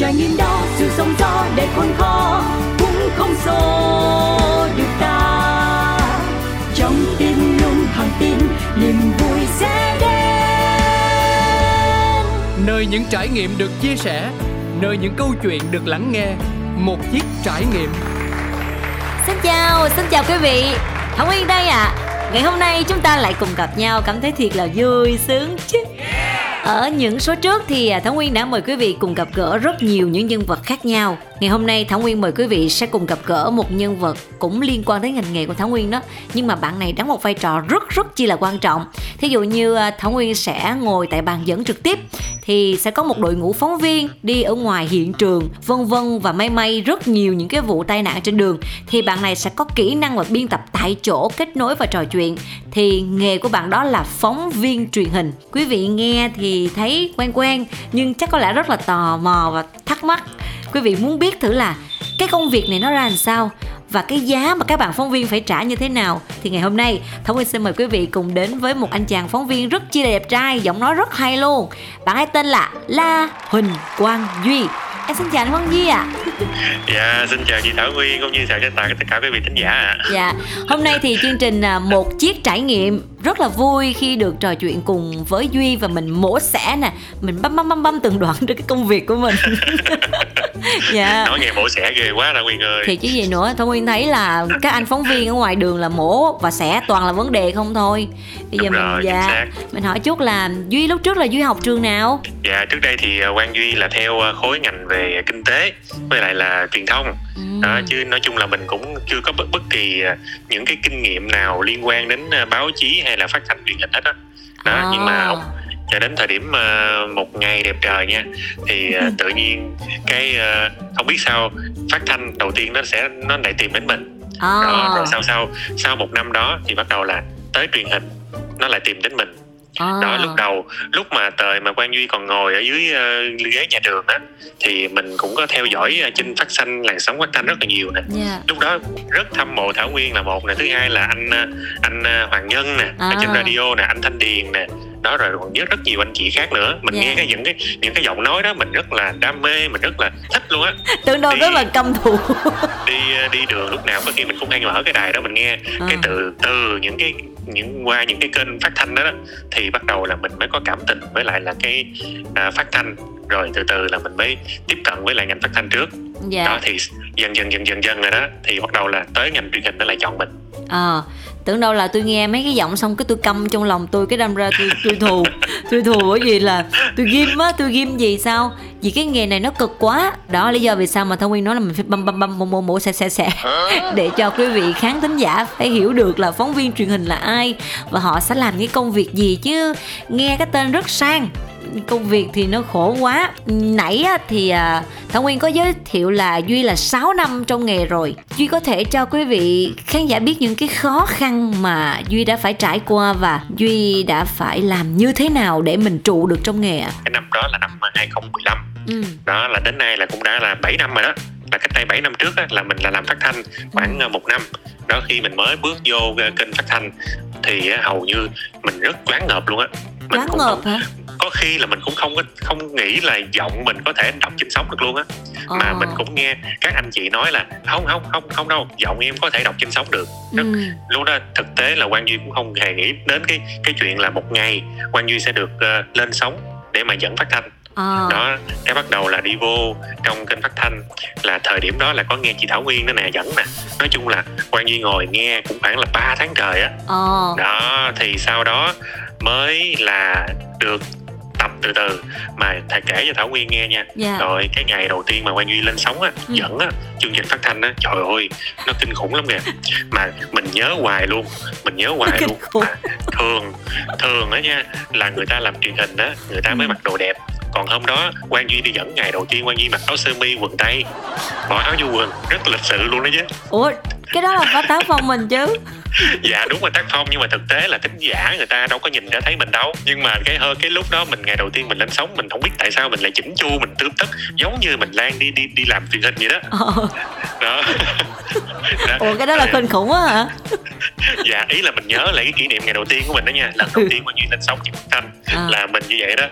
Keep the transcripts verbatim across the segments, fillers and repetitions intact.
trải nghiệm đó, sự sống gió đầy khốn khó cũng không xô được ta. Trong tim luôn thẳng tin niềm vui sẽ đến, nơi những trải nghiệm được chia sẻ, nơi những câu chuyện được lắng nghe. Một chiếc trải nghiệm. Xin chào, xin chào quý vị, Thảo Nguyên đây ạ. à. Ngày hôm nay chúng ta lại cùng gặp nhau, cảm thấy thiệt là vui sướng chứ. Ở những số trước thì Thảo Nguyên đã mời quý vị cùng gặp gỡ rất nhiều những nhân vật khác nhau. Ngày hôm nay Thảo Nguyên mời quý vị sẽ cùng gặp gỡ một nhân vật cũng liên quan đến ngành nghề của Thảo Nguyên đó. Nhưng mà bạn này đóng một vai trò rất rất chi là quan trọng. Thí dụ như Thảo Nguyên sẽ ngồi tại bàn dẫn trực tiếp thì sẽ có một đội ngũ phóng viên đi ở ngoài hiện trường, vân vân và may may rất nhiều những cái vụ tai nạn trên đường. Thì bạn này sẽ có kỹ năng và biên tập tại chỗ, kết nối và trò chuyện. Thì nghề của bạn đó là phóng viên truyền hình. Quý vị nghe thì thấy quen quen nhưng chắc có lẽ rất là tò mò và thắc mắc. Quý vị muốn biết thử là cái công việc này nó ra làm sao và cái giá mà các bạn phóng viên phải trả như thế nào. Thì ngày hôm nay Thảo Nguyên xin mời quý vị cùng đến với một anh chàng phóng viên rất chi là đẹp trai, giọng nói rất hay luôn. Bạn ấy tên là La Huỳnh Quang Duy. Em xin chào anh Quang Duy ạ. À. Dạ, xin chào chị Thảo Nguyên cũng như chào tất cả tất cả quý vị khán giả ạ. À. Dạ, hôm nay thì chương trình Một Chiếc Trải Nghiệm rất là vui khi được trò chuyện cùng với Duy và mình mổ xẻ nè, mình băm băm băm băm từng đoạn trên cái công việc của mình. Dạ. Nói nghe mổ xẻ ghê quá Thảo Nguyên ơi. Thì chứ gì nữa, Thảo Nguyên thấy là các anh phóng viên ở ngoài đường là mổ và xẻ toàn là vấn đề không thôi. Bây Đúng giờ rồi, mình dạ, mình hỏi chút là Duy lúc trước là Duy học trường nào? Dạ, trước đây thì Quang Duy là theo khối ngành về kinh tế với lại là truyền thông. Ừ. Đó, chứ nói chung là mình cũng chưa có bất, bất kỳ những cái kinh nghiệm nào liên quan đến báo chí hay là phát thanh truyền hình hết đó. Đó, à. Nhưng mà ông cho đến thời điểm một ngày đẹp trời nha, thì tự nhiên cái không biết sao phát thanh đầu tiên nó sẽ nó lại tìm đến mình. À. Đó, rồi sau sau sau một năm đó thì bắt đầu là tới truyền hình nó lại tìm đến mình. À. Đó, lúc đầu lúc mà thời mà Quang Duy còn ngồi ở dưới uh, ghế nhà trường á thì mình cũng có theo dõi uh, Trinh Phát Xanh, Làng Sóng Quang Thanh rất là nhiều nè. Yeah. Lúc đó rất thâm mộ Thảo Nguyên là một nè, thứ hai là anh uh, anh uh, Hoàng Nhân nè, à. ở trên radio nè, anh Thanh Điền nè. Đó, rồi còn rất rất nhiều anh chị khác nữa. Mình yeah. nghe cái những cái những cái giọng nói đó mình rất là đam mê, mình rất là thích luôn á. Tưởng đâu rất là căm thù. Đi đi đường lúc nào có khi mình cũng hay mở cái đài đó mình nghe. À. Cái từ từ những cái những qua những cái kênh phát thanh đó, đó thì bắt đầu là mình mới có cảm tình với lại là cái à, phát thanh, rồi từ từ là mình mới tiếp cận với lại ngành phát thanh trước. Dạ. Đó thì dần dần dần dần dần rồi đó thì bắt đầu là tới ngành truyền hình nó lại chọn mình. Ờ, à, tưởng đâu là tôi nghe mấy cái giọng xong cái tôi căm trong lòng tôi cái đâm ra tôi tôi thù, tôi thù bởi vì là tôi ghim á, tôi ghim gì sao? Vì cái nghề này nó cực quá. Đó lý do vì sao mà Thảo Nguyên nói là mình phải băm băm băm mổ mổ mổ xẻ xẻ xẻ để cho quý vị khán thính giả phải hiểu được là phóng viên truyền hình là ai và họ sẽ làm những công việc gì, chứ nghe cái tên rất sang, công việc thì nó khổ quá. Nãy thì Thảo Nguyên có giới thiệu là Duy là sáu năm trong nghề rồi. Duy có thể cho quý vị khán giả biết những cái khó khăn mà Duy đã phải trải qua và Duy đã phải làm như thế nào để mình trụ được trong nghề ạ? Cái năm đó là năm hai không một năm. Ừ. Đó là đến nay là cũng đã là bảy năm rồi đó. Là cách đây bảy năm trước á, là mình là làm phát thanh khoảng một năm. Đó, khi mình mới bước vô kênh phát thanh thì hầu như mình rất choáng ngợp luôn á. Choáng ngợp hả? Có khi là mình cũng không không nghĩ là giọng mình có thể đọc trên sóng được luôn á. Mà ờ. mình cũng nghe các anh chị nói là không không không không đâu, giọng em có thể đọc trên sóng được. Ừ. Lúc đó thực tế là Quang Duy cũng không hề nghĩ đến cái cái chuyện là một ngày Quang Duy sẽ được uh, lên sóng để mà dẫn phát thanh. Ờ. Đó, cái bắt đầu là đi vô trong kênh phát thanh là thời điểm đó là có nghe chị Thảo Nguyên đó nè dẫn nè. Nói chung là Quang Duy ngồi nghe cũng khoảng là ba tháng trời á. Ờ. Đó, thì sau đó mới là được tập từ từ mà thầy kể cho Thảo Nguyên nghe nha. Yeah. Rồi cái ngày đầu tiên mà Quang Duy lên sóng á, ừ. dẫn á, chương trình phát thanh á, trời ơi nó kinh khủng lắm kìa, mà mình nhớ hoài luôn, mình nhớ hoài luôn. Mà thường thường á nha là người ta làm truyền hình á, người ta ừ. mới mặc đồ đẹp. Còn hôm đó Quang Duy đi dẫn ngày đầu tiên Quang Duy mặc áo sơ mi quần tây, bỏ áo vô quần, rất lịch sự luôn đó chứ. Ủa cái đó là phải tác phong mình chứ. Dạ đúng là tác phong, nhưng mà thực tế là thính giả người ta đâu có nhìn ra thấy mình đâu. Nhưng mà cái hơi cái lúc đó mình ngày đầu tiên mình lên sóng, mình không biết tại sao mình lại chỉnh chu, mình tươm tất giống như mình Lan đi đi đi làm truyền hình vậy đó. Ờ. Đó. Đó. Ủa cái đó là kinh khủng quá hả? Dạ ý là mình nhớ lại cái kỷ niệm ngày đầu tiên của mình đó nha, lần đầu tiên Quang Duy lên sóng chị Thanh à. là mình như vậy đó.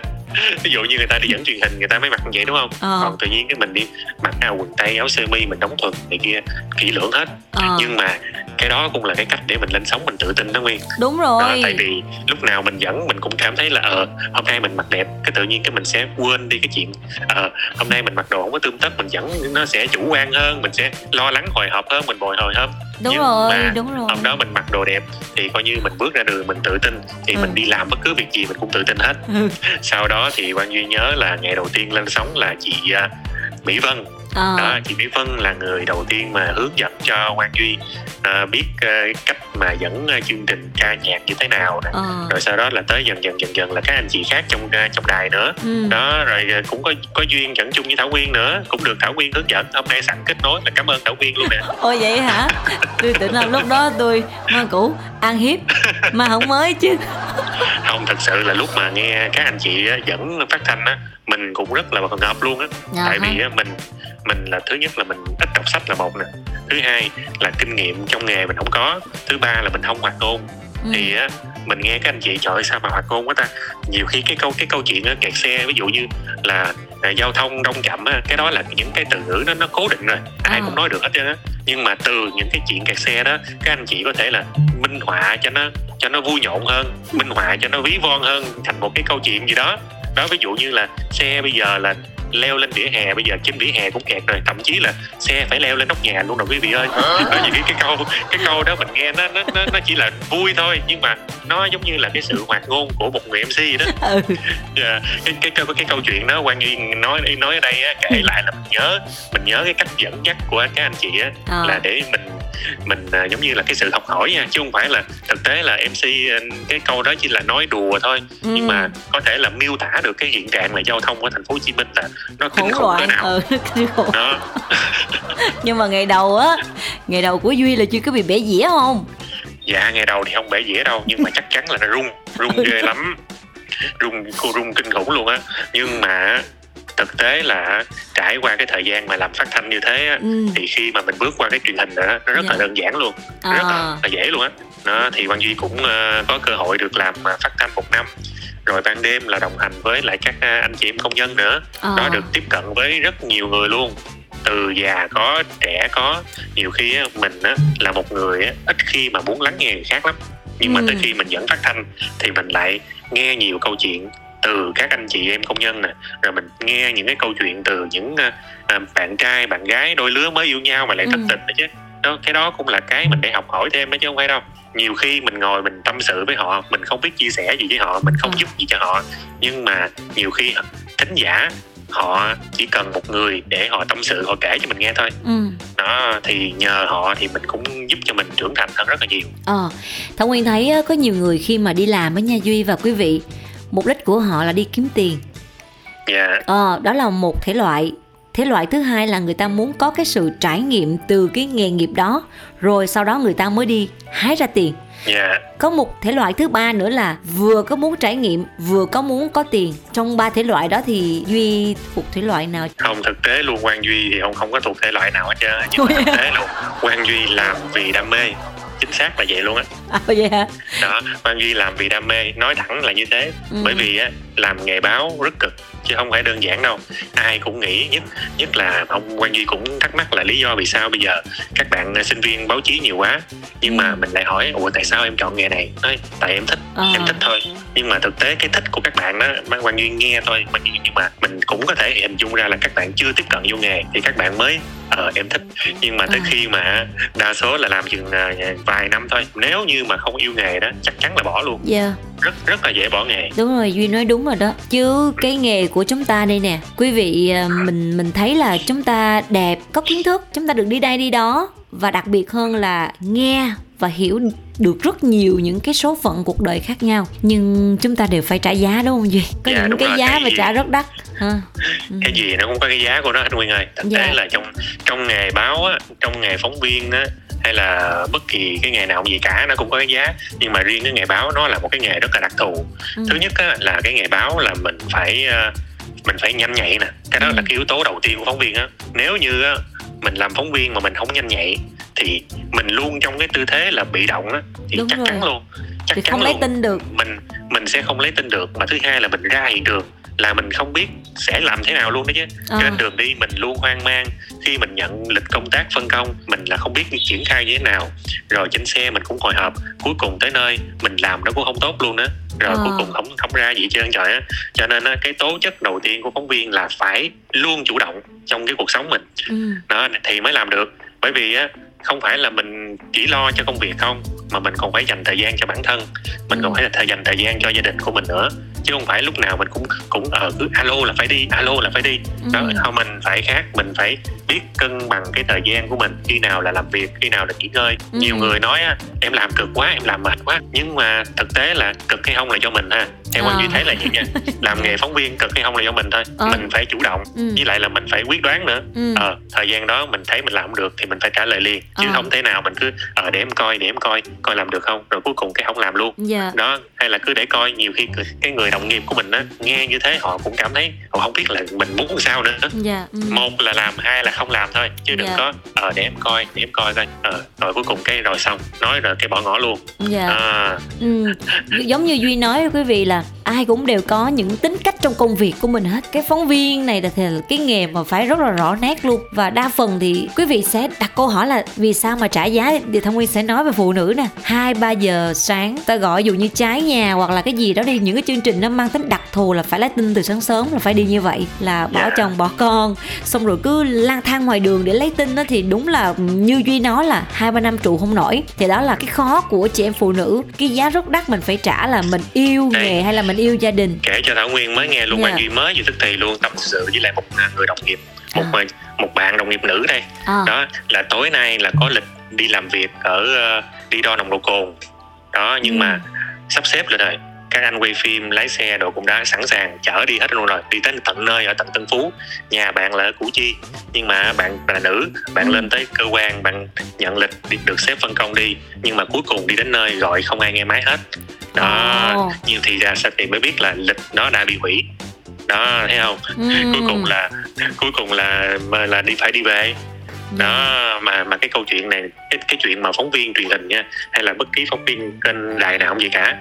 Ví dụ như người ta đi dẫn truyền hình người ta mới mặc như vậy đúng không? Ờ. Còn tự nhiên cái mình đi mặc áo quần tây, áo sơ mi, mình đóng thuần này kia kỹ lưỡng hết. Ờ. Nhưng mà cái đó cũng là cái cách để mình lên sóng mình tự tin đó Nguyên. Đúng rồi. Đó, tại vì lúc nào mình dẫn mình cũng cảm thấy là ờ hôm nay mình mặc đẹp, cái tự nhiên cái mình sẽ quên đi cái chuyện ờ hôm nay mình mặc đồ không có tươm tất, mình dẫn nó sẽ chủ quan hơn, mình sẽ lo lắng hồi hộp hơn, mình bồi hồi hơn. Đúng nhưng rồi, mà đúng rồi. Hôm đó mình mặc đồ đẹp thì coi như mình bước ra đường mình tự tin thì ừ. mình đi làm bất cứ việc gì mình cũng tự tin hết. Ừ. Sau đó thì Quang Duy nhớ là ngày đầu tiên lên sóng là chị uh, Mỹ Vân. À. Đó, chị Mỹ Vân là người đầu tiên mà hướng dẫn cho Quang Duy uh, biết uh, cách mà dẫn uh, chương trình ca nhạc như thế nào này. À. Rồi sau đó là tới dần dần dần dần là các anh chị khác trong uh, trong đài nữa. Ừ. Đó rồi uh, cũng có có duyên dẫn chung với Thảo Nguyên nữa, cũng được Thảo Nguyên hướng dẫn. Hôm nay sẵn kết nối là cảm ơn Thảo Nguyên luôn nè. Ôi vậy hả? Tôi tưởng là lúc đó tôi ma cũ ăn hiếp mà không mới chứ. Không, thật sự là lúc mà nghe các anh chị uh, dẫn phát thanh á, mình cũng rất là hồi hộp luôn á. Dạ, tại hả? Vì uh, mình mình là thứ nhất là mình ít đọc sách là một nè, thứ hai là kinh nghiệm trong nghề mình không có, thứ ba là mình không hoạt ngôn. Ừ. Thì á mình nghe các anh chị trời ơi, sao mà hoạt ngôn quá ta, nhiều khi cái câu cái câu chuyện á kẹt xe ví dụ như là à, giao thông đông chậm á, cái đó là những cái từ ngữ nó nó cố định rồi, ai à. cũng nói được hết á. Nhưng mà từ những cái chuyện kẹt xe đó các anh chị có thể là minh họa cho nó cho nó vui nhộn hơn, minh họa cho nó ví von hơn thành một cái câu chuyện gì đó. Đó ví dụ như là xe bây giờ là leo lên vỉa hè, bây giờ trên vỉa hè cũng kẹt rồi, thậm chí là xe phải leo lên nóc nhà luôn rồi quý vị ơi. Bởi vì cái, cái câu cái câu đó mình nghe nó nó nó chỉ là vui thôi, nhưng mà nó giống như là cái sự hoạt ngôn của một người em xê đó. Ừ. Yeah, cái, cái cái cái câu chuyện đó Quang Yên nói nói ở đây á, kể lại là mình nhớ mình nhớ cái cách dẫn dắt của các anh chị á, à. là để mình mình à, giống như là cái sự học hỏi nha, chứ không phải là thực tế là em xê cái câu đó chỉ là nói đùa thôi. Ừ. Nhưng mà có thể là miêu tả được cái hiện trạng là giao thông ở thành phố Hồ Chí Minh là nó kinh khủng thế nào. Ừ, kinh khủng. Đó. Nhưng mà ngày đầu á, ngày đầu của Duy là Duy có bị bẻ dĩa không? Dạ ngày đầu thì không bẻ dĩa đâu, nhưng mà chắc chắn là nó rung rung ghê lắm, rung rung kinh khủng luôn á. Nhưng mà thực tế là trải qua cái thời gian mà làm phát thanh như thế á, ừ. thì khi mà mình bước qua cái truyền hình đó nó rất dạ. là đơn giản luôn, à. rất là, là dễ luôn á. Nó thì Quang Duy cũng uh, có cơ hội được làm uh, phát thanh một năm. Rồi ban đêm là đồng hành với lại các anh chị em công nhân nữa. À. Đó, được tiếp cận với rất nhiều người luôn. Từ già có, trẻ có. Nhiều khi á, mình á, là một người á, ít khi mà muốn lắng nghe người khác lắm. Nhưng ừ. mà tới khi mình dẫn phát thanh thì mình lại nghe nhiều câu chuyện từ các anh chị em công nhân nè. Rồi mình nghe những cái câu chuyện từ những uh, bạn trai, bạn gái đôi lứa mới yêu nhau mà lại thật ừ. tình đó chứ. Đó, cái đó cũng là cái mình để học hỏi thêm đó chứ không phải đâu. Nhiều khi mình ngồi mình tâm sự với họ, mình không biết chia sẻ gì với họ, mình không giúp gì cho họ, nhưng mà nhiều khi thính giả họ chỉ cần một người để họ tâm sự, họ kể cho mình nghe thôi. Ừ. Đó, thì nhờ họ thì mình cũng giúp cho mình trưởng thành hơn rất là nhiều. Ờ, Thảo Nguyên thấy có nhiều người khi mà đi làm ở nha Duy và quý vị, mục đích của họ là đi kiếm tiền. Dạ. Ờ, đó là một thể loại. Thế loại thứ hai là người ta muốn có cái sự trải nghiệm từ cái nghề nghiệp đó, rồi sau đó người ta mới đi hái ra tiền. Yeah. Có một thể loại thứ ba nữa là vừa có muốn trải nghiệm, vừa có muốn có tiền. Trong ba thể loại đó thì Duy thuộc thể loại nào? Không, thực tế luôn Quang Duy thì không, không có thuộc thể loại nào hết trơn. Nhưng thực tế luôn, Quang Duy làm vì đam mê. Chính xác là vậy luôn á. À, vậy hả? Đó, Quang Duy làm vì đam mê, nói thẳng là như thế. Ừ. Bởi vì á, làm nghề báo rất cực chứ không phải đơn giản đâu. Ai cũng nghĩ, nhất nhất là ông Quang Duy cũng thắc mắc là lý do vì sao bây giờ các bạn sinh viên báo chí nhiều quá. Nhưng mà mình lại hỏi, ủa tại sao em chọn nghề này? Nói, tại em thích, à. em thích thôi. Nhưng mà thực tế cái thích của các bạn đó, Quang Duy nghe thôi. Nhưng mà mình cũng có thể hình dung ra là các bạn chưa tiếp cận vô nghề thì các bạn mới ờ em thích. Nhưng mà tới à. khi mà đa số là làm chừng vài năm thôi, nếu như mà không yêu nghề đó chắc chắn là bỏ luôn. Yeah. rất rất là dễ bỏ nghề. Đúng rồi, Duy nói đúng rồi đó. Chứ cái nghề của chúng ta đây nè quý vị, mình mình thấy là chúng ta đẹp, có kiến thức, chúng ta được đi đây đi đó, và đặc biệt hơn là nghe và hiểu được rất nhiều những cái số phận cuộc đời khác nhau. Nhưng chúng ta đều phải trả giá đúng không Duy? Có dạ, những cái rồi, giá cái mà gì... trả rất đắt. Ha. Cái gì nó cũng có cái giá của nó anh Nguyên ơi. Thực dạ. tế là trong trong nghề báo á, trong nghề phóng viên á, hay là bất kỳ cái nghề nào gì cả nó cũng có cái giá. Nhưng mà riêng cái nghề báo nó là một cái nghề rất là đặc thù. Ừ. Thứ nhất á, là cái nghề báo là mình phải mình phải nhanh nhạy nè. Cái đó ừ. là cái yếu tố đầu tiên của phóng viên á. Nếu như á, mình làm phóng viên mà mình không nhanh nhạy thì mình luôn trong cái tư thế là bị động á, thì đúng chắc rồi. chắn luôn chắc chắn không lấy tin được, mình mình sẽ không lấy tin được. Và thứ hai là mình ra hiện trường là mình không biết sẽ làm thế nào luôn đó chứ. Cho nên đường đi mình luôn hoang mang khi mình nhận lịch công tác phân công, mình là không biết triển khai như thế nào. Rồi trên xe mình cũng hồi hộp, cuối cùng tới nơi mình làm nó cũng không tốt luôn á, rồi à. cuối cùng không không ra gì hết trơn trời á. Cho nên cái tố chất đầu tiên của phóng viên là phải luôn chủ động trong cái cuộc sống mình, ừ. đó thì mới làm được. Bởi vì á, không phải là mình chỉ lo cho công việc không, mà mình còn phải dành thời gian cho bản thân, mình ừ. còn phải dành thời gian cho gia đình của mình nữa, chứ không phải lúc nào mình cũng cũng ở cứ alo là phải đi, alo là phải đi. ừ. Đó, không, mình phải khác, mình phải biết cân bằng cái thời gian của mình, khi nào là làm việc, khi nào là nghỉ ngơi. ừ. Nhiều người nói em làm cực quá, em làm mệt quá, nhưng mà thực tế là cực hay không là do mình ha. Theo quan Duy thấy là vậy nha, làm nghề phóng viên cực hay không là do mình thôi. ờ. Mình phải chủ động, ừ. với lại là mình phải quyết đoán nữa. ừ. ờ, Thời gian đó mình thấy mình làm không được thì mình phải trả lời liền, chứ ờ. không thể nào mình cứ ờ, để em coi, để em coi coi làm được không, rồi cuối cùng cái không làm luôn. yeah. Đó, hay là cứ để coi. Nhiều khi cái người đồng nghiệp của mình á, nghe như thế họ cũng cảm thấy họ không biết là mình muốn sao nữa. yeah. ừ. Một là làm, hai là không làm thôi, chứ đừng yeah. có ờ, để em coi, để em coi coi ờ, rồi cuối cùng cái rồi xong, nói rồi cái bỏ ngỏ luôn. yeah. à. ừ. Giống như Duy nói quý vị là ai cũng đều có những tính cách trong công việc của mình hết. Cái phóng viên này là, thì là cái nghề mà phải rất là rõ nét luôn. Và đa phần thì quý vị sẽ đặt câu hỏi là vì sao mà trả giá, thì Thảo Nguyên sẽ nói về phụ nữ nè, hai ba giờ sáng ta gọi dụ như Trái Nhà hoặc là cái gì đó đi, những cái chương trình nó mang tính đặc thù là phải lấy tin từ sáng sớm, là phải đi như vậy, là bỏ chồng bỏ con xong rồi cứ lang thang ngoài đường để lấy tin đó, thì đúng là như Duy nói là hai ba năm trụ không nổi. Thì đó là cái khó của chị em phụ nữ, cái giá rất đắt mình phải trả là mình yêu nghề hay là mình yêu gia đình. Kể cho Thảo Nguyên mới nghe luôn, yeah. mà Duy mới vừa tức thì luôn tâm sự với lại một người đồng nghiệp, một à. mình, một bạn đồng nghiệp nữ đây. à. Đó là tối nay là có lịch đi làm việc ở đi đo nồng độ cồn đó, nhưng ừ. mà sắp xếp lên rồi, các anh quay phim lái xe đồ cũng đã sẵn sàng chở đi hết luôn rồi, đi tới tận nơi ở tận Tân Phú, nhà bạn là ở Củ Chi, nhưng mà bạn là nữ, bạn ừ. lên tới cơ quan, bạn nhận lịch được sếp phân công đi, nhưng mà cuối cùng đi đến nơi gọi không ai nghe máy hết đó. oh. Nhiều thì ra sao thì mới biết là lịch nó đã bị hủy đó, thấy không? mm. Cuối cùng là cuối cùng là là đi phải đi về đó. Mà mà cái câu chuyện này, cái, cái chuyện mà phóng viên truyền hình nha, hay là bất kỳ phóng viên kênh đài nào cũng vậy cả,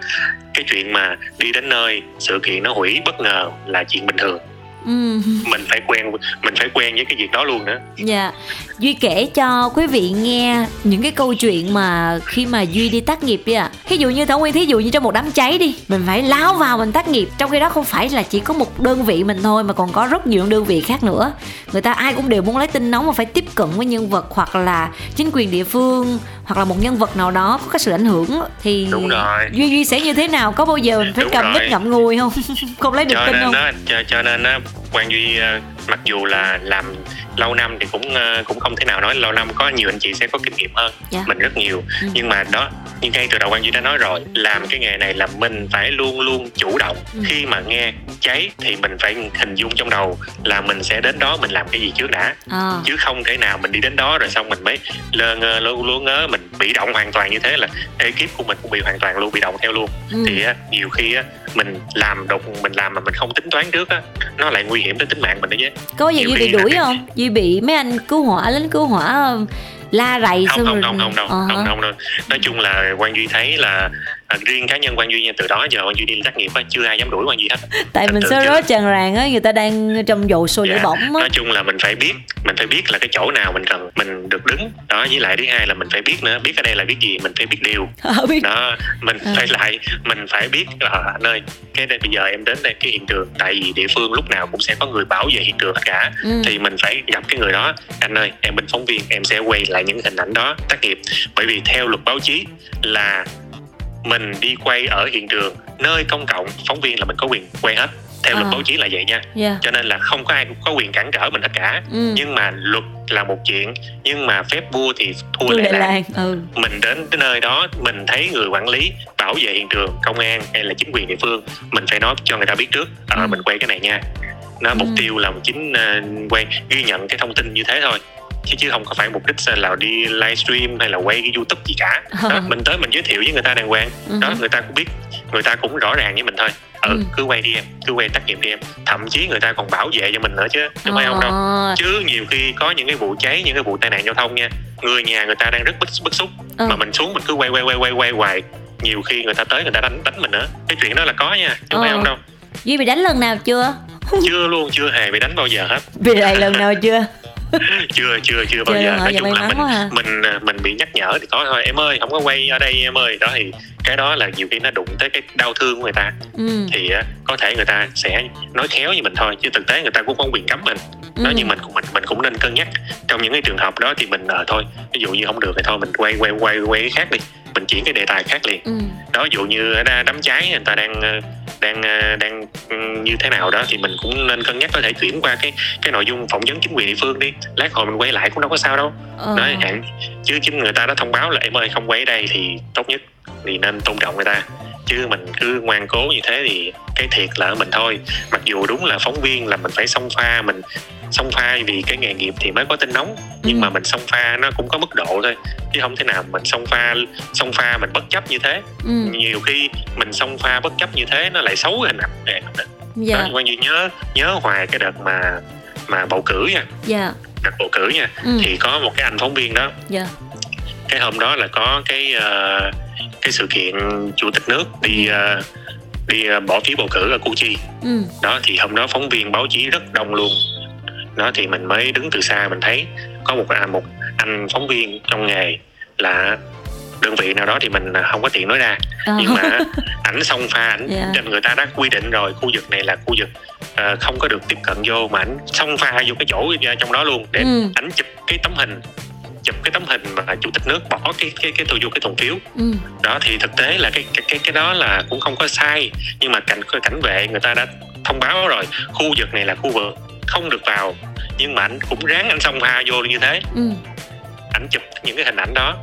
cái chuyện mà đi đến nơi sự kiện nó hủy bất ngờ là chuyện bình thường. Ừ. Mình phải quen mình phải quen với cái việc đó luôn nữa. Dạ. Duy kể cho quý vị nghe những cái câu chuyện mà khi mà Duy đi tác nghiệp đi ạ. À. Ví dụ như Thảo Nguyên, thí dụ như trong một đám cháy đi, mình phải lao vào mình tác nghiệp, trong khi đó không phải là chỉ có một đơn vị mình thôi mà còn có rất nhiều đơn vị khác nữa. Người ta ai cũng đều muốn lấy tin nóng mà phải tiếp cận với nhân vật hoặc là chính quyền địa phương hoặc là một nhân vật nào đó có cái sự ảnh hưởng, thì Duy Duy sẽ như thế nào? Có bao giờ mình phải Đúng cầm đít ngậm ngùi không? Không lấy được cho tin không? Đó, cho, cho nên đó, Quang Duy uh, mặc dù là làm lâu năm thì cũng uh, cũng không thể nào nói lâu năm, có nhiều anh chị sẽ có kinh nghiệm hơn yeah. mình rất nhiều. ừ. Nhưng mà đó, nhưng ngay từ đầu Quang Duy đã nói rồi, làm cái nghề này là mình phải luôn luôn chủ động. ừ. Khi mà nghe cháy thì mình phải hình dung trong đầu là mình sẽ đến đó mình làm cái gì trước đã, à. chứ không thể nào mình đi đến đó rồi xong mình mới lơ ngơ lố lố ngớ, mình bị động hoàn toàn như thế là ekip của mình cũng bị hoàn toàn luôn, bị động theo luôn. ừ. Thì uh, nhiều khi uh, mình làm đột mình làm mà mình không tính toán trước á, nó lại nguy hiểm tới tính mạng mình đó chứ. Có gì Duy bị đuổi là... không? Duy bị mấy anh cứu hỏa, lính cứu hỏa la rầy không, không, không, không, không, uh-huh. không, không, không. Nói chung là Quang Duy thấy là à, riêng cá nhân Quang Duy nha, từ đó giờ Quang Duy đi tác nghiệp á, chưa ai dám đuổi Quang Duy hết. Tại thật mình sơ rối tràn ràng á, người ta đang trong dầu sôi lửa bỏng á. Nói chung là mình phải biết, mình phải biết là cái chỗ nào mình cần mình được đứng. Đó, với lại thứ hai là mình phải biết nữa, biết ở đây là biết gì, mình phải biết điều. À, biết. Đó, mình à. phải lại mình phải biết là nơi cái đây bây giờ em đến đây cái hiện trường, tại vì địa phương lúc nào cũng sẽ có người bảo vệ hiện trường hết cả. Ừ. Thì mình phải gặp cái người đó, anh ơi, em bên phóng viên em sẽ quay lại những hình ảnh đó tác nghiệp. Bởi vì theo luật báo chí là mình đi quay ở hiện trường, nơi công cộng, phóng viên là mình có quyền quay hết. Theo à. luật báo chí là vậy nha. yeah. Cho nên là không có ai cũng có quyền cản trở mình hết cả. ừ. Nhưng mà luật là một chuyện, nhưng mà phép vua thì thua lệ làng. ừ. Mình đến cái nơi đó, mình thấy người quản lý, bảo vệ hiện trường, công an hay là chính quyền địa phương, mình phải nói cho người ta biết trước, à, ừ. mình quay cái này nha. Nó mục ừ. tiêu là chính uh, quay ghi nhận cái thông tin như thế thôi, chứ chứ không có phải mục đích là đi livestream hay là quay cái YouTube gì cả. Đó, mình tới mình giới thiệu với người ta đàng hoàng, đó người ta cũng biết, người ta cũng rõ ràng với mình thôi. ừ, ừ. Cứ quay đi em, cứ quay tác nghiệp đi em, thậm chí người ta còn bảo vệ cho mình nữa chứ, đúng phải không đâu. Chứ nhiều khi có những cái vụ cháy, những cái vụ tai nạn giao thông nha, người nhà người ta đang rất bức, bức xúc ừ. mà mình xuống mình cứ quay quay quay quay quay hoài, nhiều khi người ta tới người ta đánh đánh mình nữa. Cái chuyện đó là có nha, chứ không phải không đâu. Duy bị đánh lần nào chưa? Chưa luôn, chưa hề bị đánh bao giờ hết. Bị đánh lần nào chưa? chưa chưa chưa bao chưa giờ nói chung là mình, à. mình mình bị nhắc nhở thì có thôi, em ơi không có quay ở đây em ơi đó, thì cái đó là nhiều khi nó đụng tới cái đau thương của người ta, ừ. thì có thể người ta sẽ nói khéo như mình thôi, chứ thực tế người ta cũng không quyền cấm mình đó, ừ. nhưng mình cũng mình mình cũng nên cân nhắc trong những cái trường hợp đó. Thì mình à, thôi ví dụ như không được thì thôi mình quay quay quay quay cái khác đi, mình chuyển cái đề tài khác liền, ừ. đó ví dụ như đám cháy người ta đang đang đang như thế nào đó thì mình cũng nên cân nhắc, có thể chuyển qua cái cái nội dung phỏng vấn chính quyền địa phương đi, lát hồi mình quay lại cũng đâu có sao đâu, ờ. nói hạn chứ chính người ta đã thông báo là em ơi không quay ở đây thì tốt nhất thì nên tôn trọng người ta, chứ mình cứ ngoan cố như thế thì cái thiệt là ở mình thôi. Mặc dù đúng là phóng viên là mình phải xông pha, mình xông pha vì cái nghề nghiệp thì mới có tin nóng, nhưng ừ. mà mình xông pha nó cũng có mức độ thôi, chứ không thể nào mình xông pha xông pha mình bất chấp như thế, ừ. nhiều khi mình xông pha bất chấp như thế nó lại xấu hình ảnh này. Dạ. Đó, quan Duy nhớ nhớ hoài cái đợt mà mà bầu cử nha, dạ. đợt bầu cử nha, ừ. thì có một cái anh phóng viên đó, dạ. cái hôm đó là có cái uh, cái sự kiện chủ tịch nước đi uh, đi uh, bỏ phiếu bầu cử ở Củ Chi, ừ. đó thì hôm đó phóng viên báo chí rất đông luôn. Đó thì mình mới đứng từ xa mình thấy có một một anh phóng viên trong nghề là đơn vị nào đó thì mình không có tiện nói ra, oh. nhưng mà ảnh xông pha, ảnh yeah. trên người ta đã quy định rồi khu vực này là khu vực uh, không có được tiếp cận vô, mà ảnh xông pha vô cái chỗ trong đó luôn để mm. ảnh chụp cái tấm hình chụp cái tấm hình mà chủ tịch nước bỏ cái cái cái tôi vô cái thùng phiếu, ừ. đó thì thực tế là cái cái cái đó là cũng không có sai, nhưng mà cảnh cảnh vệ người ta đã thông báo rồi khu vực này là khu vực không được vào, nhưng mà anh cũng ráng anh xông pha vô như thế, ừ. ảnh chụp những cái hình ảnh đó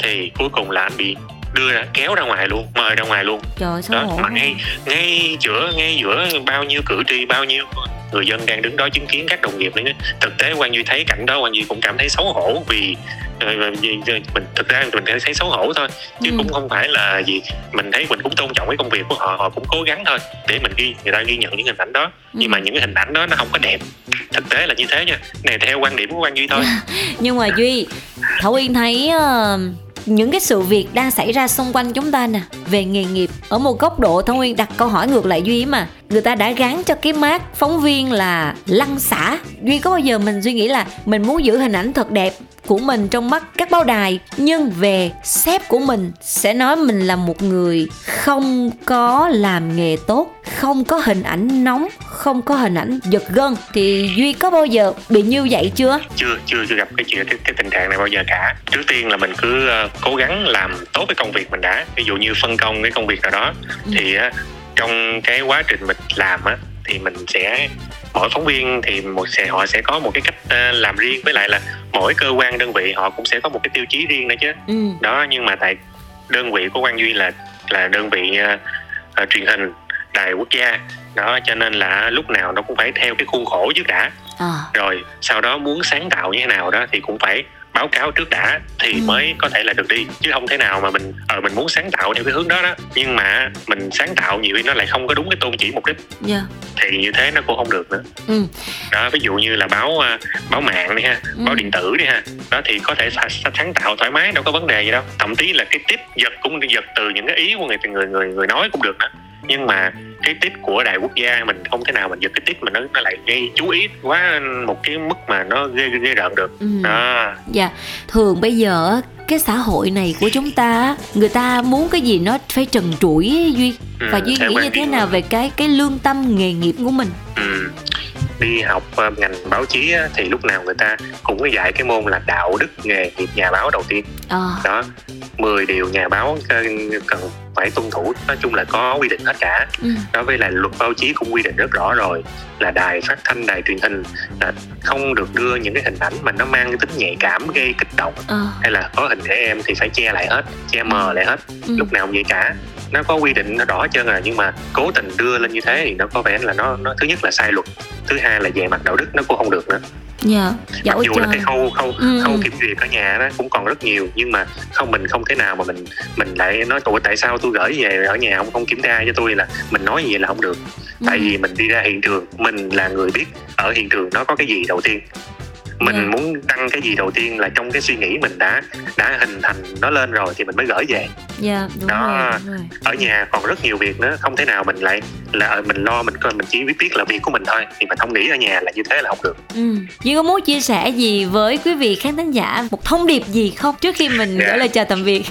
thì cuối cùng là anh bị đưa ra kéo ra ngoài luôn, mời ra ngoài luôn. Trời, đó mà ngay ngay giữa ngay giữa bao nhiêu cử tri, bao nhiêu người dân đang đứng đó chứng kiến các đồng nghiệp nữa. Thực tế Quang Duy thấy cảnh đó Quang Duy cũng cảm thấy xấu hổ, vì mình thực ra mình thấy xấu hổ thôi, chứ ừ. cũng không phải là gì, mình thấy mình cũng tôn trọng cái công việc của họ, họ cũng cố gắng thôi để mình ghi người ta ghi nhận những hình ảnh đó, ừ. nhưng mà những cái hình ảnh đó nó không có đẹp, thực tế là như thế nha, này theo quan điểm của Quang Duy thôi. Nhưng mà Duy, Thảo Nguyên thấy uh, những cái sự việc đang xảy ra xung quanh chúng ta nè về nghề nghiệp, ở một góc độ Thảo Nguyên đặt câu hỏi ngược lại Duy mà người ta đã gắn cho cái mác phóng viên là lăng xả. Duy có bao giờ mình suy nghĩ là mình muốn giữ hình ảnh thật đẹp của mình trong mắt các báo đài, nhưng về sếp của mình sẽ nói mình là một người không có làm nghề tốt, không có hình ảnh nóng, không có hình ảnh giật gân, thì Duy có bao giờ bị như vậy chưa? Chưa, chưa, chưa gặp cái chuyện cái, cái tình trạng này bao giờ cả. Trước tiên là mình cứ uh, cố gắng làm tốt cái công việc mình đã, ví dụ như phân công cái công việc nào đó, ừ. thì uh, trong cái quá trình mình làm á thì mình sẽ mỗi phóng viên thì một sẽ họ sẽ có một cái cách làm riêng, với lại là mỗi cơ quan đơn vị họ cũng sẽ có một cái tiêu chí riêng nữa chứ, ừ. đó. Nhưng mà tại đơn vị của Quang Duy là là đơn vị uh, uh, truyền hình đài quốc gia đó, cho nên là lúc nào nó cũng phải theo cái khuôn khổ trước đã, à. rồi sau đó muốn sáng tạo như thế nào đó thì cũng phải báo cáo trước đã thì ừ. mới có thể là được đi, chứ không thể nào mà mình ờ mình muốn sáng tạo theo cái hướng đó đó, nhưng mà mình sáng tạo nhiều khi nó lại không có đúng cái tôn chỉ mục đích, yeah. thì như thế nó cũng không được nữa, ừ. đó. Ví dụ như là báo báo mạng đi ha, ừ. báo điện tử đi ha, đó thì có thể sáng tạo thoải mái, đâu có vấn đề gì đâu, thậm chí là cái tiếp giật cũng giật từ những cái ý của người người người người nói cũng được nữa, nhưng mà cái tip của đài quốc gia mình không thể nào mình giật cái tip mà nó, nó lại gây chú ý quá một cái mức mà nó ghê ghê rợn được, ừ. đó. Dạ, thường bây giờ cái xã hội này của chúng ta, người ta muốn cái gì nó phải trần trụi Duy, ừ, và Duy nghĩ như thế nào về cái cái lương tâm nghề nghiệp của mình? Ừ. Đi học ngành báo chí thì lúc nào người ta cũng dạy cái môn là đạo đức nghề nghiệp nhà báo đầu tiên, à. đó, mười điều nhà báo cần phải tuân thủ, nói chung là có quy định hết cả, ừ. đó. Với lại luật báo chí cũng quy định rất rõ rồi là đài phát thanh, đài truyền hình là không được đưa những cái hình ảnh mà nó mang cái tính nhạy cảm, gây kích động, à. hay là có hình trẻ em thì phải che lại hết, che mờ lại hết, ừ. lúc nào cũng vậy cả, nó có quy định nó rõ hết trơn rồi, nhưng mà cố tình đưa lên như thế thì nó có vẻ là nó, nó thứ nhất là sai luật, thứ hai là về mặt đạo đức nó cũng không được nữa. Dạ, dạ, mặc dù trời. là cái khâu khâu ừ. khâu kiểm duyệt ở nhà đó cũng còn rất nhiều, nhưng mà không mình không thể nào mà mình mình lại nói tụi tại sao tôi gửi về ở nhà ông không kiểm tra cho tôi, là mình nói gì là không được, ừ. tại vì mình đi ra hiện trường, mình là người biết ở hiện trường nó có cái gì đầu tiên, mình yeah. muốn đăng cái gì đầu tiên là trong cái suy nghĩ mình đã đã hình thành nó lên rồi thì mình mới gửi về. Yeah, đúng đó rồi, đúng rồi. Ở nhà còn rất nhiều việc nữa, không thể nào mình lại là mình lo mình coi mình chỉ biết biết là việc của mình thôi, thì mình không nghĩ ở nhà là như thế là không được. Ừ. Duy có muốn chia sẻ gì với quý vị khán thính giả, một thông điệp gì không trước khi mình yeah. gửi lời chào tạm biệt?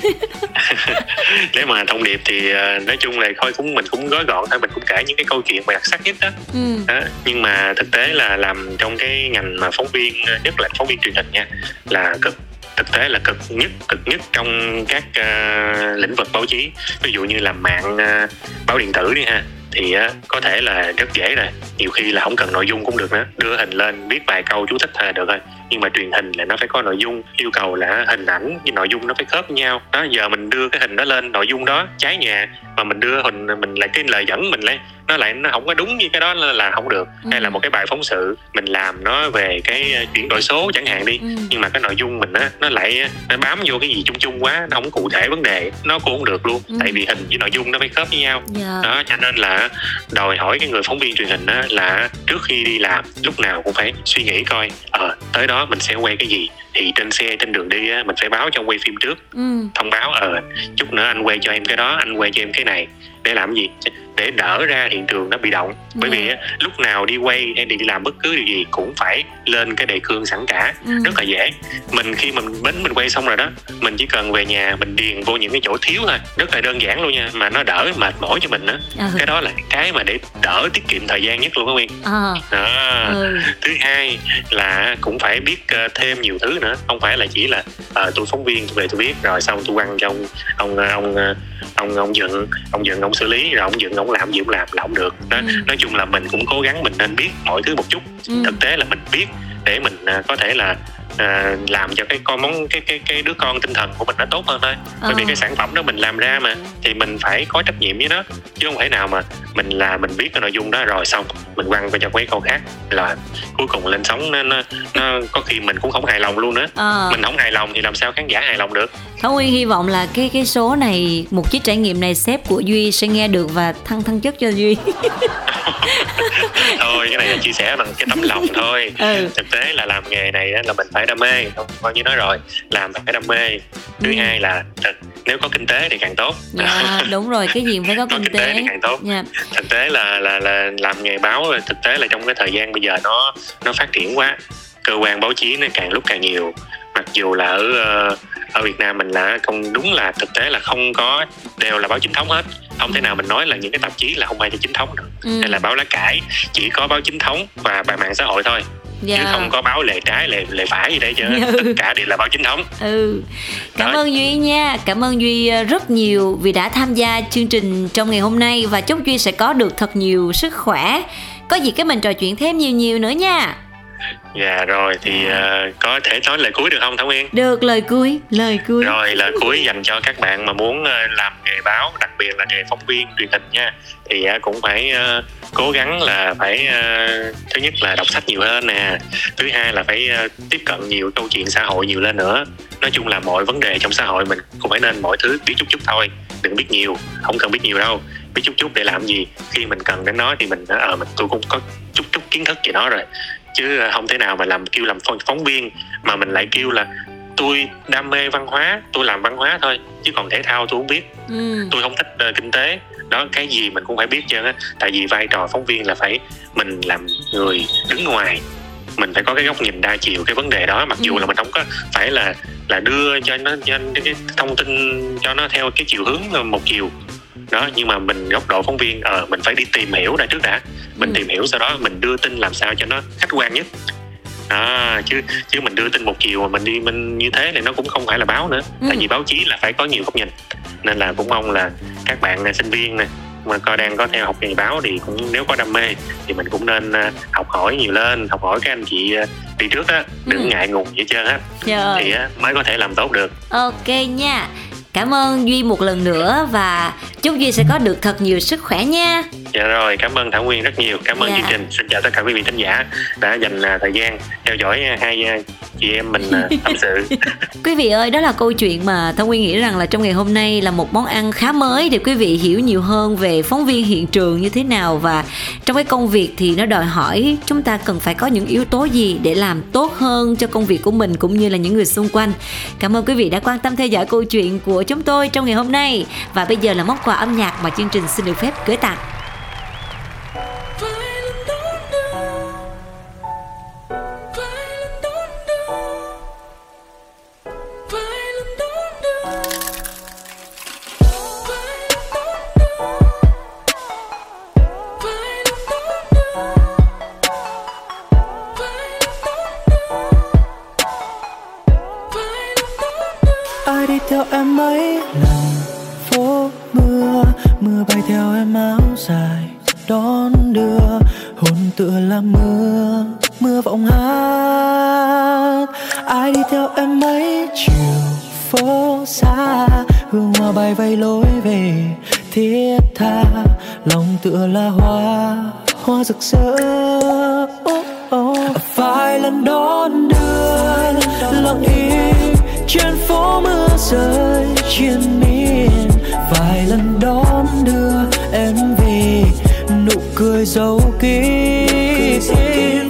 Nếu mà thông điệp thì nói chung là thôi cũng mình cũng gói gọn thôi, mình cũng kể những cái câu chuyện mà đặc sắc nhất đó. Ừ. Đó. Nhưng mà thực tế là làm trong cái ngành mà phóng viên, nhất là phóng viên truyền hình nha, là cực, thực tế là cực nhất cực nhất trong các uh, lĩnh vực báo chí. Ví dụ như làm mạng uh, báo điện tử đi ha, thì uh, có thể là rất dễ rồi, nhiều khi là không cần nội dung cũng được nữa, đưa hình lên viết vài câu chú thích là được rồi. Nhưng mà truyền hình là nó phải có nội dung, yêu cầu là hình ảnh với nội dung nó phải khớp với nhau đó. Giờ mình đưa cái hình đó lên, nội dung đó trái nhà mà mình đưa hình mình lại cái lời dẫn mình lên nó lại nó không có đúng như cái đó là không được. Ừ. Hay là một cái bài phóng sự mình làm nó về cái chuyển đổi số chẳng hạn đi. Ừ. Nhưng mà cái nội dung mình á nó lại nó bám vô cái gì chung chung quá, nó không cụ thể vấn đề, nó cũng không được luôn. Ừ. Tại vì hình với nội dung nó phải khớp với nhau. Yeah. Đó, cho nên là đòi hỏi cái người phóng viên truyền hình á là trước khi đi làm lúc nào cũng phải suy nghĩ coi ờ à, tới đó mình sẽ quay cái gì, thì trên xe trên đường đi á mình phải báo cho quay phim trước. Ừ. Thông báo ờ à, chút nữa anh quay cho em cái đó, anh quay cho em cái này, để làm gì để đỡ ra hiện trường nó bị động. Bởi vì yeah. lúc nào đi quay hay đi làm bất cứ điều gì cũng phải lên cái đề cương sẵn cả. Mm. Rất là dễ, mình khi mình bến mình quay xong rồi đó, mình chỉ cần về nhà mình điền vô những cái chỗ thiếu thôi, rất là đơn giản luôn nha, mà nó đỡ mệt mỏi cho mình á. Uh. Cái đó là cái mà để đỡ tiết kiệm thời gian nhất luôn đó Nguyên. Uh. À, uh. Thứ hai là cũng phải biết thêm nhiều thứ nữa, không phải là chỉ là à, tôi phóng viên tôi về tôi biết rồi xong tôi quăng cho ông ông ông ông ông dựng ông dựng ông xử lý rồi ông dựng ông làm gì cũng làm là không được. Đó. Ừ. Nói chung là mình cũng cố gắng mình nên biết mọi thứ một chút. Ừ. Thực tế là mình biết để mình có thể là À, làm cho cái con món cái cái cái đứa con tinh thần của mình nó tốt hơn thôi. Bởi vì cái sản phẩm đó mình làm ra mà, thì mình phải có trách nhiệm với nó, chứ không phải nào mà mình là mình biết cái nội dung đó rồi xong mình quăng qua cho mấy câu khác là cuối cùng lên sóng nó, nó, nó có khi mình cũng không hài lòng luôn nữa. À. Mình không hài lòng thì làm sao khán giả hài lòng được. Thắng Nguyên hy vọng là cái cái số này, một chiếc trải nghiệm này sếp của Duy sẽ nghe được và thăng thăng chức cho Duy. Thôi cái này là chia sẻ bằng cái tấm lòng thôi. Ừ. Thực tế là làm nghề này là mình phải đam mê, coi như nói rồi, làm phải đam mê. Thứ ừ. hai là nếu có kinh tế thì càng tốt. Dạ, đúng rồi, cái gì phải có, có kinh, kinh tế. Kinh tế thì càng tốt. Dạ. Thực tế là là là làm nghề báo, thực tế là trong cái thời gian bây giờ nó nó phát triển quá, cơ quan báo chí nó càng lúc càng nhiều. Mặc dù là ở ở Việt Nam mình là không, đúng là thực tế là không có, đều là báo chính thống hết, không thể nào mình nói là những cái tạp chí là không ai cho chính thống được. Ừ. Đây là báo lá cải, chỉ có báo chính thống và bài mạng xã hội thôi. Yeah. Chứ không có báo lề trái lề, lề phải gì đấy chứ. Yeah. Tất cả đều là báo chính thống. Ừ. Cảm đó. Ơn Duy nha, cảm ơn Duy rất nhiều vì đã tham gia chương trình trong ngày hôm nay, và chúc Duy sẽ có được thật nhiều sức khỏe. Có gì cái mình trò chuyện thêm nhiều nhiều nữa nha. Dạ rồi, thì uh, có thể nói lời cuối được không Thảo Nguyên? Được, lời cuối, lời cuối. Rồi, lời cuối dành cho các bạn mà muốn uh, làm nghề báo, đặc biệt là nghề phóng viên truyền hình nha. Thì uh, cũng phải uh, cố gắng là phải uh, thứ nhất là đọc sách nhiều hơn nè. Thứ hai là phải uh, tiếp cận nhiều câu chuyện xã hội nhiều lên nữa. Nói chung là mọi vấn đề trong xã hội mình cũng phải nên mọi thứ biết chút chút thôi, đừng biết nhiều, không cần biết nhiều đâu. Biết chút chút để làm gì? Khi mình cần đến nó thì mình ờ uh, mình tôi cũng có chút chút kiến thức về nó rồi. Chứ không thể nào mà làm kêu làm phóng viên mà mình lại kêu là tôi đam mê văn hóa, tôi làm văn hóa thôi, chứ còn thể thao tôi không biết. Ừ. Tôi không thích uh, kinh tế. Đó, cái gì mình cũng phải biết chứ. Tại vì vai trò phóng viên là phải mình làm người đứng ngoài, mình phải có cái góc nhìn đa chiều cái vấn đề đó, mặc dù ừ. là mình không có phải là là đưa cho nó cho cái thông tin cho nó theo cái chiều hướng một chiều. Đó, nhưng mà mình góc độ phóng viên ờ, mình phải đi tìm hiểu ra trước đã, mình ừ. tìm hiểu sau đó mình đưa tin làm sao cho nó khách quan nhất. À, chứ chứ mình đưa tin một chiều mà mình đi mình như thế thì nó cũng không phải là báo nữa. Ừ. Tại vì báo chí là phải có nhiều góc nhìn, nên là cũng mong là các bạn là sinh viên này mà coi đang có theo học nghề báo thì cũng nếu có đam mê thì mình cũng nên học hỏi nhiều lên, học hỏi các anh chị đi trước á, đừng ừ. ngại ngùng gì hết trơn á, yeah. thì mới có thể làm tốt được. Ok nha. Cảm ơn Duy một lần nữa và chúc Duy sẽ có được thật nhiều sức khỏe nha. Dạ rồi, cảm ơn Thảo Nguyên rất nhiều. Cảm ơn dạ. chương trình. Xin chào tất cả quý vị khán giả đã dành thời gian theo dõi hai chị em mình tâm sự. Quý vị ơi, đó là câu chuyện mà Thảo Nguyên nghĩ rằng là trong ngày hôm nay là một món ăn khá mới để quý vị hiểu nhiều hơn về phóng viên hiện trường như thế nào, và trong cái công việc thì nó đòi hỏi chúng ta cần phải có những yếu tố gì để làm tốt hơn cho công việc của mình cũng như là những người xung quanh. Cảm ơn quý vị đã quan tâm theo dõi câu chuyện của chúng tôi trong ngày hôm nay, và bây giờ là món quà âm nhạc mà chương trình xin được phép gửi tặng. Rực rỡ oh, oh. Phải lần đón đưa lòng yêu trên phố mưa rơi trên miền, phải lần đón đưa em về nụ cười dấu kín,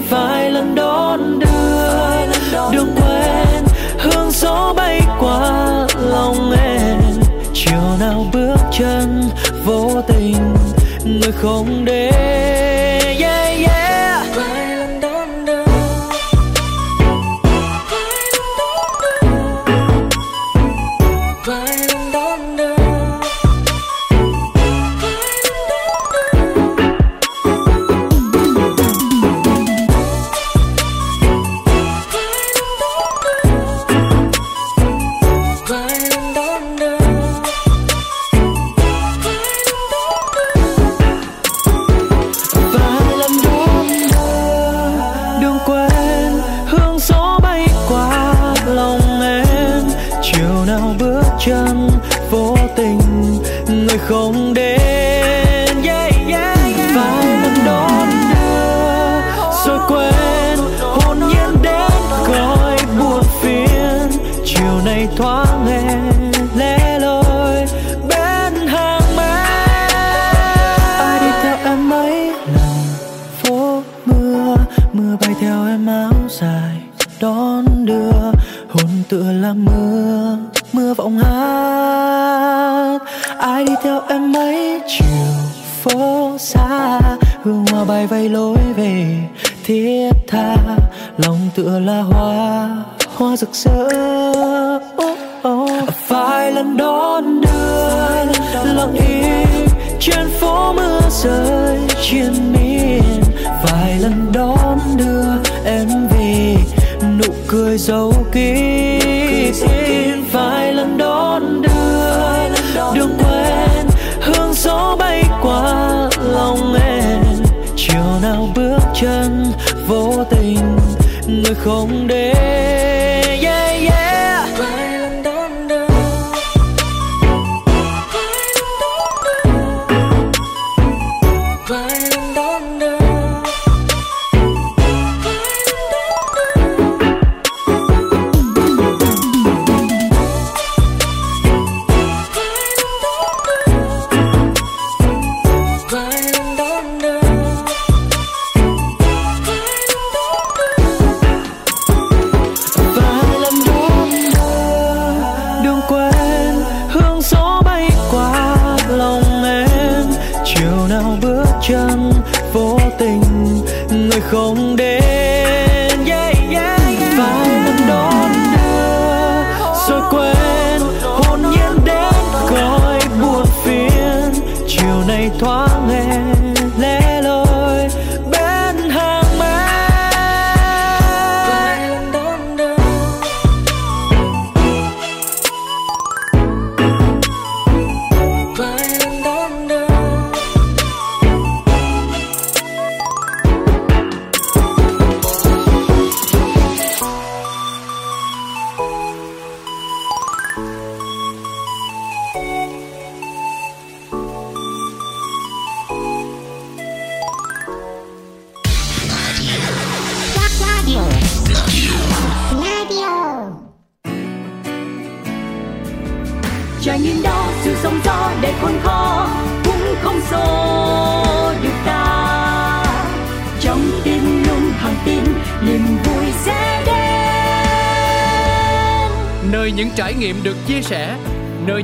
phải lần đón đưa đường quen hương gió bay qua lòng em, chiều nào bước chân vô tình người không đến. trải nghiệm đó, sự sống gió đầy khôn khó cũng không xô được ta. Trong tim luôn thẳng tin niềm vui sẽ đến, nơi những trải nghiệm được chia sẻ, nơi